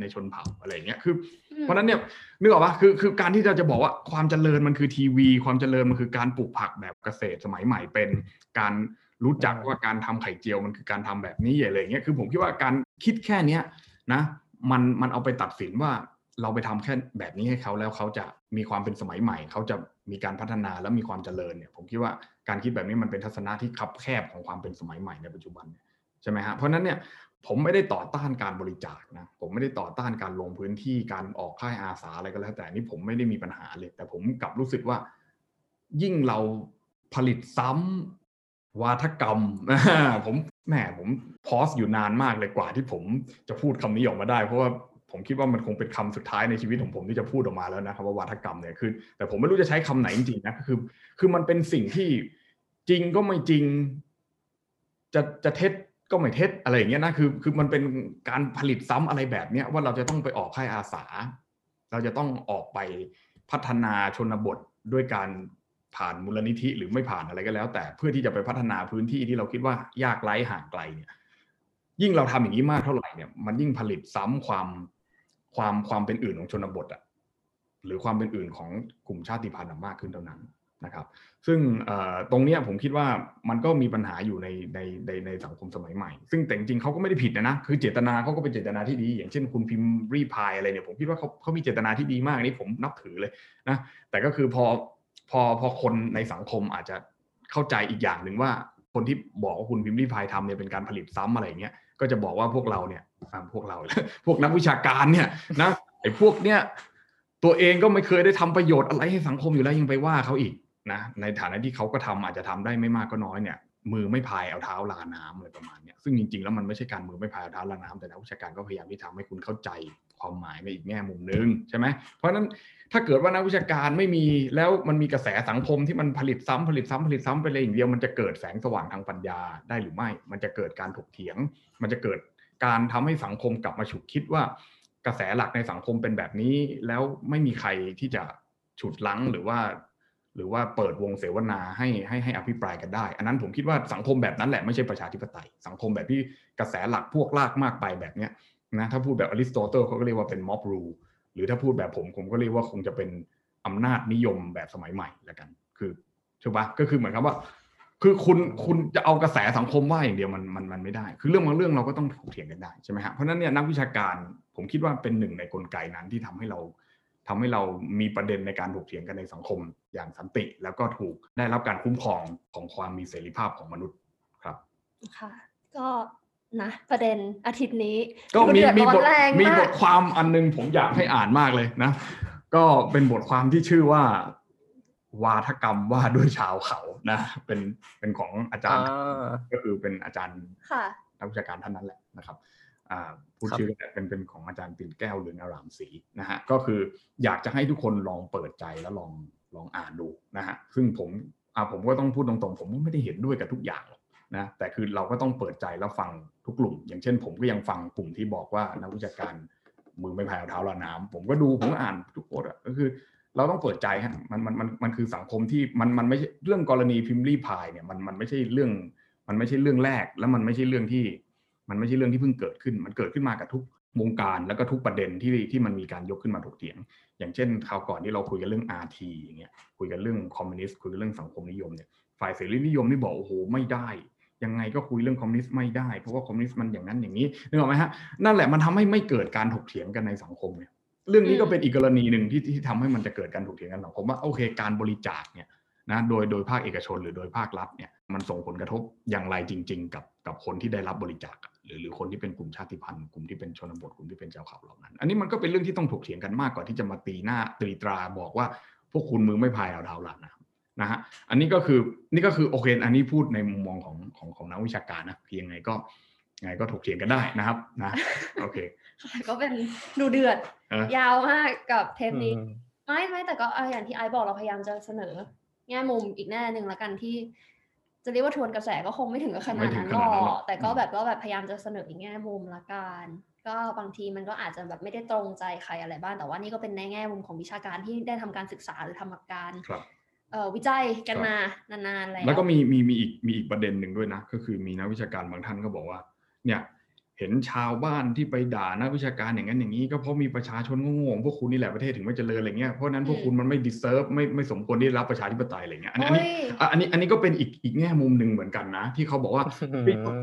ในชนเผ่าอะไรอย่างเงี้ยคือเพราะนั้นเนี่ยนึกออกป่ะคือการที่เราจะบอกว่าความเจริญมันคือทีวีความเจริญมันคือการปลูกผักแบบเกษตรสมัยใหม่เป็นการรู้จักว่าการทำไข่เจียวมันคือการทำแบบนี้อะไรอย่างเงี้ยคือผมคิดว่าการคิดแค่นี้นะมันเอาไปตัดสินว่าเราไปทำแค่แบบนี้ให้เขาแล้วเขาจะมีความเป็นสมัยใหม่เขาจะมีการพัฒนาและมีความเจริญเนี่ยผมคิดว่าการคิดแบบนี้มันเป็นทัศนะที่คับแคบของความเป็นสมัยใหม่ในปัจจุบันใช่ไหมฮะเพราะนั้นเนี่ยผมไม่ได้ต่อต้านการบริจาคนะผมไม่ได้ต่อต้านการลงพื้นที่การออกค่ายอาสาอะไรก็แล้วแต่นี่ผมไม่ได้มีปัญหาเลยแต่ผมกลับรู้สึกว่ายิ่งเราผลิตซ้ำวาทกรรม ผมพอสอยู่นานมากเลยกว่าที่ผมจะพูดคำนี้ออกมาได้เพราะว่าผมคิดว่ามันคงเป็นคำสุดท้ายในชีวิตของผมที่จะพูดออกมาแล้วนะครับว่าวาทกรรมเนี่ยคือแต่ผมไม่รู้จะใช้คำไหนจริงๆนะคือมันเป็นสิ่งที่จริงก็ไม่จริงจะเท็จก็ไม่เท็จอะไรอย่างเงี้ยนะคือมันเป็นการผลิตซ้ำอะไรแบบเนี้ยว่าเราจะต้องไปออกค่ายอาสาเราจะต้องออกไปพัฒนาชนบทด้วยการผ่านมูลนิธิหรือไม่ผ่านอะไรก็แล้วแต่เพื่อที่จะไปพัฒนาพื้นที่ที่เราคิดว่ายากไร้ห่างไกลเนี่ยยิ่งเราทำอย่างนี้มากเท่าไหร่เนี่ยมันยิ่งผลิตซ้ำความเป็นอื่นของชนบทหรือความเป็นอื่นของกลุ่มชาติพันธุ์มากขึ้นเท่านั้นนะครับซึ่งตรงนี้ผมคิดว่ามันก็มีปัญหาอยู่ในสังคมสมัยใหม่ซึ่งแต่จริงๆเขาก็ไม่ได้ผิดนะคือเจตนาเขาก็เป็นเจตนาที่ดีอย่างเช่นคุณพิมพ์รีพายอะไรเนี่ยผมคิดว่าเขามีเจตนาที่ดีมากนี่ผมนับถือเลยนะแต่ก็คือพอคนในสังคมอาจจะเข้าใจอีกอย่างหนึ่งว่าคนที่บอกว่าคุณพิมพ์รีพายทำเนี่ยเป็นการผลิตซ้ำอะไรอย่างเงี้ยก็จะบอกว่าพวกเราเนี่ยพวกนักวิชาการเนี่ยนะไอ้พวกเนี่ยตัวเองก็ไม่เคยได้ทำประโยชน์อะไรให้สังคมอยู่แล้วยังไปว่าเขาอีกนะในฐานะที่เขาก็ทำอาจจะทำได้ไม่มากก็น้อยเนี่ยมือไม่พายเอาเท้าลาน้ำอะไรประมาณเนี้ยซึ่งจริงๆแล้วมันไม่ใช่การมือไม่พายเอาเท้าลาน้ำแต่นักวิชาการก็พยายามที่ทำให้คุณเข้าใจความหมายในอีกแง่มุมนึงใช่ไหมเพราะนั้นถ้าเกิดว่านักวิชาการไม่มีแล้วมันมีกระแสสังคมที่มันผลิตซ้ำไปเลยอย่างเดียวมันจะเกิดแสงสว่างทางปัญญาได้หรือไม่มันจะเกิดการถกเถียงมันจะเกิดการทำให้สังคมกลับมาฉุกคิดว่ากระแสหลักในสังคมเป็นแบบนี้แล้วไม่มีใครที่จะฉุดลั้งหรือว่าเปิดวงเสวนาให้อภิปรายกันได้อันนั้นผมคิดว่าสังคมแบบนั้นแหละไม่ใช่ประชาธิปไตยสังคมแบบที่กระแสหลักพวกลากมากไปแบบเนี้ยนะถ้าพูดแบบ Aristotle เขาก็เรียกว่าเป็น mob rule หรือถ้าพูดแบบผมก็เรียกว่าคงจะเป็นอำนาจนิยมแบบสมัยใหม่ละกันคือใช่ปะก็คือเหมือนครับว่าคือคุณจะเอากระแสสังคมว่าอย่างเดียวมันไม่ได้คือเรื่องบางเรื่องเราก็ต้องถกเถียงกันได้ใช่ไหมฮะเพราะนั้นเนี่ยนักวิชาการผมคิดว่าเป็นหนึ่งในกลไกนั้นที่ทำให้เรามีประเด็นในการถกเถียงกันในสังคมอย่างสันติแล้วก็ถูกได้รับการคุ้มครองของความมีเสรีภาพของมนุษย์ครับค่ะก็นะประเด็นอาทิตย์นี้ก็มีบทความอันนึงผมอยากให้อ่านมากเลยนะก็เป็นบทความที่ชื่อว่าวาทกรรมว่าด้วยชาวเขานะเป็นของอาจารย์ก็คือเป็นอาจารย์นักวิชาการท่านนั้นแหละนะครับพูดชื่อเป็นของอาจารย์ปิ่นแก้วเรืองอารามศรีนะฮะก็คืออยากจะให้ทุกคนลองเปิดใจแล้วลองอ่านดูนะฮะซึ่งผมก็ต้องพูดตรงๆผมไม่ได้เห็นด้วยกับทุกอย่างนะแต่คือเราก็ต้องเปิดใจแล้วฟังทุกกลุ่มอย่างเช่นผมก็ยังฟังกลุ่มที่บอกว่านักวิชาการมือไม่พายเอาเท้าลาน้ำผมก็ดูผมอ่านทุกโพสต์ก็คือเราต้องเปิดใจฮะมันคือสังคมที่มันไม่ใช่เรื่องกรณีพิมพ์รีพายเนี่ยมันไม่ใช่เรื่องแรกและมันไม่ใช่เรื่องที่เพิ่งเกิดขึ้นมันเกิดขึ้นมากับทุกวงการแล้วก็ทุกประเด็นที่มันมีการยกขึ้นมาถกเถียงอย่างเช่นคราวก่อนที่เราคุยกันเรื่อง RT อย่างเงี้ยคุยกันเรื่องคอมมิวนิสต์คุยกันเรื่องสังคมนิยมเนี่ยฝ่ายเสรีนิยมนี่บอกโอ้โหไม่ได้ยังไงก็คุยเรื่องคอมมิวนิสต์ไม่ได้เพราะว่าคอมมิวนิสต์มันอย่างนั้นอย่างนี้นึกออกมั้ยฮะนั่นแหละมันทำให้ไม่เกิดการถกเถียงกันในสังคมเนี่ยเรื่องนี้ก็เป็นอีกกรณีนึงที่ทำให้มันจะเกิดการถกเถียงกันสังคมว่าโอเคการบริจาคเนี่ยนะโดยภาคเอกชนหรือโดยภาครัฐเนี่ยมันส่งผลกระทบอย่างไรจริงๆกับคนที่ได้รับบริจาคหรือคนที่เป็นกลุ่มชาติพันธุ์กลุ่มที่เป็นชนบทกลุ่มที่เป็นชาวเขาเหล่านั้นอันนี้มันก็เป็นเรื่องที่ต้องถกเถียงกันมากกว่าที่จะมาตีตราบอกว่าพวกคุณมือไม่พายเอาเท้าลาน้ำ นะฮะอันนี้ก็คือโอเคอันนี้พูดในมุมมองของนักวิชาการนะคือยังไงก็ถกเถียงกันได้นะครับนะโอเคก็เป็นดูเดือดยาวมากกับเทปนี้ไม่แต่ก็อย่างที่ไอบอกเราพยายามจะเสนอแง่มุมอีกแง่นึงละกันที่จะเรียกว่าทวนกระแสก็คงไม่ถึงกับขนาดนั้นหรอกแต่ก็แบบพยายามจะเสนออีกแง่มุมละกันก็บางทีมันก็อาจจะแบบไม่ได้ตรงใจใครอะไรบ้างแต่ว่านี่ก็เป็นในแง่มุมของวิชาการที่ได้ทำการศึกษาหรือทำการวิจัยกันมานานๆแล้วก็มีอีกประเด็นหนึ่งด้วยนะก็คือมีนักวิชาการบางท่านก็บอกว่าเนี่ยเห็นชาวบ้านที่ไปด่านักวิชาการอย่างนั้นอย่างนี้ก็เพราะมีประชาชนโง่ๆพวกคุณนี่แหละประเทศถึงไม่เจริญอะไรเงี้ยเพราะนั้นพวกคุณมันไม่ deserve ไม่สมควรได้รับประชาธิปไตยอะไรเงี้ยอันนี้ก็เป็นอีกแง่มุมหนึ่งเหมือนกันนะที่เขาบอกว่า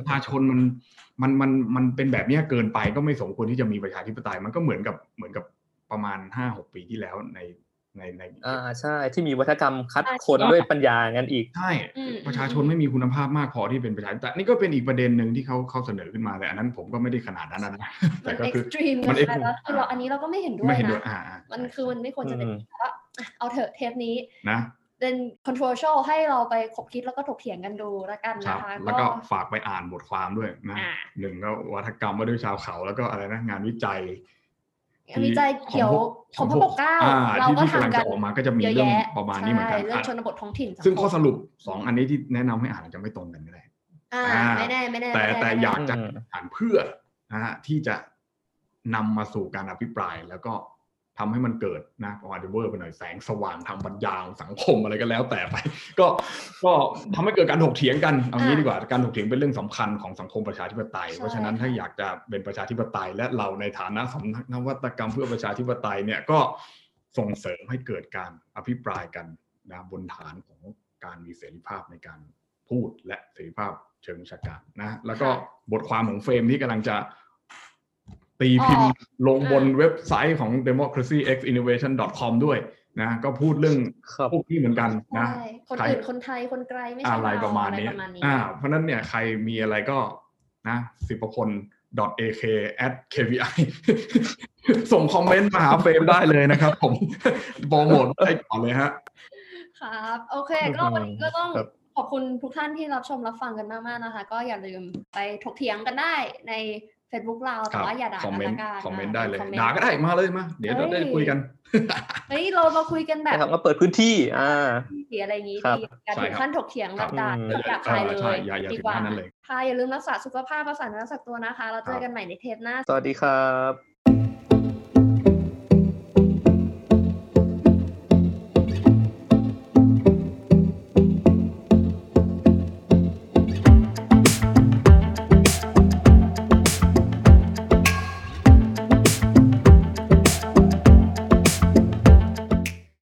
ประชาชนมันเป็นแบบนี้เกินไปก็ไม่สมควรที่จะมีประชาธิปไตยมันก็เหมือนกับประมาณ 5-6 ปีที่แล้วในใช่ที่มีวัฒกรรมคัดคนด้วยปัญญางั้นอีกใช่ประชาชนไม่มีคุณภาพมากพอที่เป็นประชาธิปไตยนี่ก็เป็นอีกประเด็นหนึ่งที่เขาเสนอขึ้นมาแต่อันนั้นผมก็ไม่ได้ขนาดนั้นนะแต่ก็คือมันเอ็กซ์ตรีมแล้วอันนี้เราก็ไม่เห็นด้วยนะมันคือมันไม่ควรจะเป็นว่าเอาเถอะเทปนี้นะเป็น controversial ให้เราไปขบคิดแล้วก็ถกเถียงกันดูละกันนะคะแล้วก็ฝากไปอ่านบทความด้วยนะหนึ่งก็วัฒกรรมว่าด้วยชาวเขาแล้วก็อะไรนะงานวิจัยเกี่ยวของพระปกเกล้าเราก็ทำกันออกมาก็จะมีเรื่องประมาณนี้เหมือนกันเรื่องชนบทท้องถิ่นซึ่งข้อสรุป2อันนี้ที่แนะนำให้อ่านจะไม่ตรงกันก็ได้ไม่ได้แต่อยากจะอ่านเพื่อนะฮะที่จะนำมาสู่การอภิปรายแล้วก็ทำให้มันเกิดนะออเดเวอร์ไปหน่อยแสงสว่างทางปัญญาสังคมอะไรก็แล้วแต่ไปก็ทำให้เกิดการถกเถียงกันเอางี้ดีกว่าการถกเถียงเป็นเรื่องสำคัญของสังคมประชาธิปไตยเพราะฉะนั้นถ้าอยากจะเป็นประชาธิปไตยและเราในฐานะสำนักนวัตกรรมเพื่อประชาธิปไตยเนี่ยก็ส่งเสริมให้เกิดการอภิปรายกันนะบนฐานของการมีเสรีภาพในการพูดและเสรีภาพเชิงวิชาการนะแล้วก็บทความของเฟรมที่กำลังจะตีพิมพ์ลงบนเว็บไซต์ของ Democracy X Innovation .com ด้วยนะก็พูดเรื่องพวกนี้เหมือนกันนะคนอื่นคนไทยคนไกลไม่ใช่อะไรประมาณนี้เพราะนั้นเนี่ยใครมีอะไรก็นะsipapon.ak@kpi ส่งคอมเมนต์มาหาเฟรมได้เลยนะครับผมโปรโมทได้ก่อนเลยฮะครับโอเคก็วันนี้ก็ต้องขอบคุณทุกท่านที่รับชมรับฟังกันมากๆนะคะก็อย่าลืมไปถกเถียงกันได้ในFacebook เราแต่ว่าอย่าด่ากันละกันคอมเมนต์ได้เลยด่าก็ได้มาเลยมาเดี๋ยวเราได้คุยกันเฮ้ยเรามาคุยกันแบบมาเปิดพื้นที่อะไรอย่างงี้ดีการถึงขั้นถกเถียงแบบด่าอยากใครเลยดีกว่าอย่าลืมรักษาสุขภาพรักษาเนื้อสักตัวนะคะเราเจอกันใหม่ในเทปหน้าสวัสดีครับ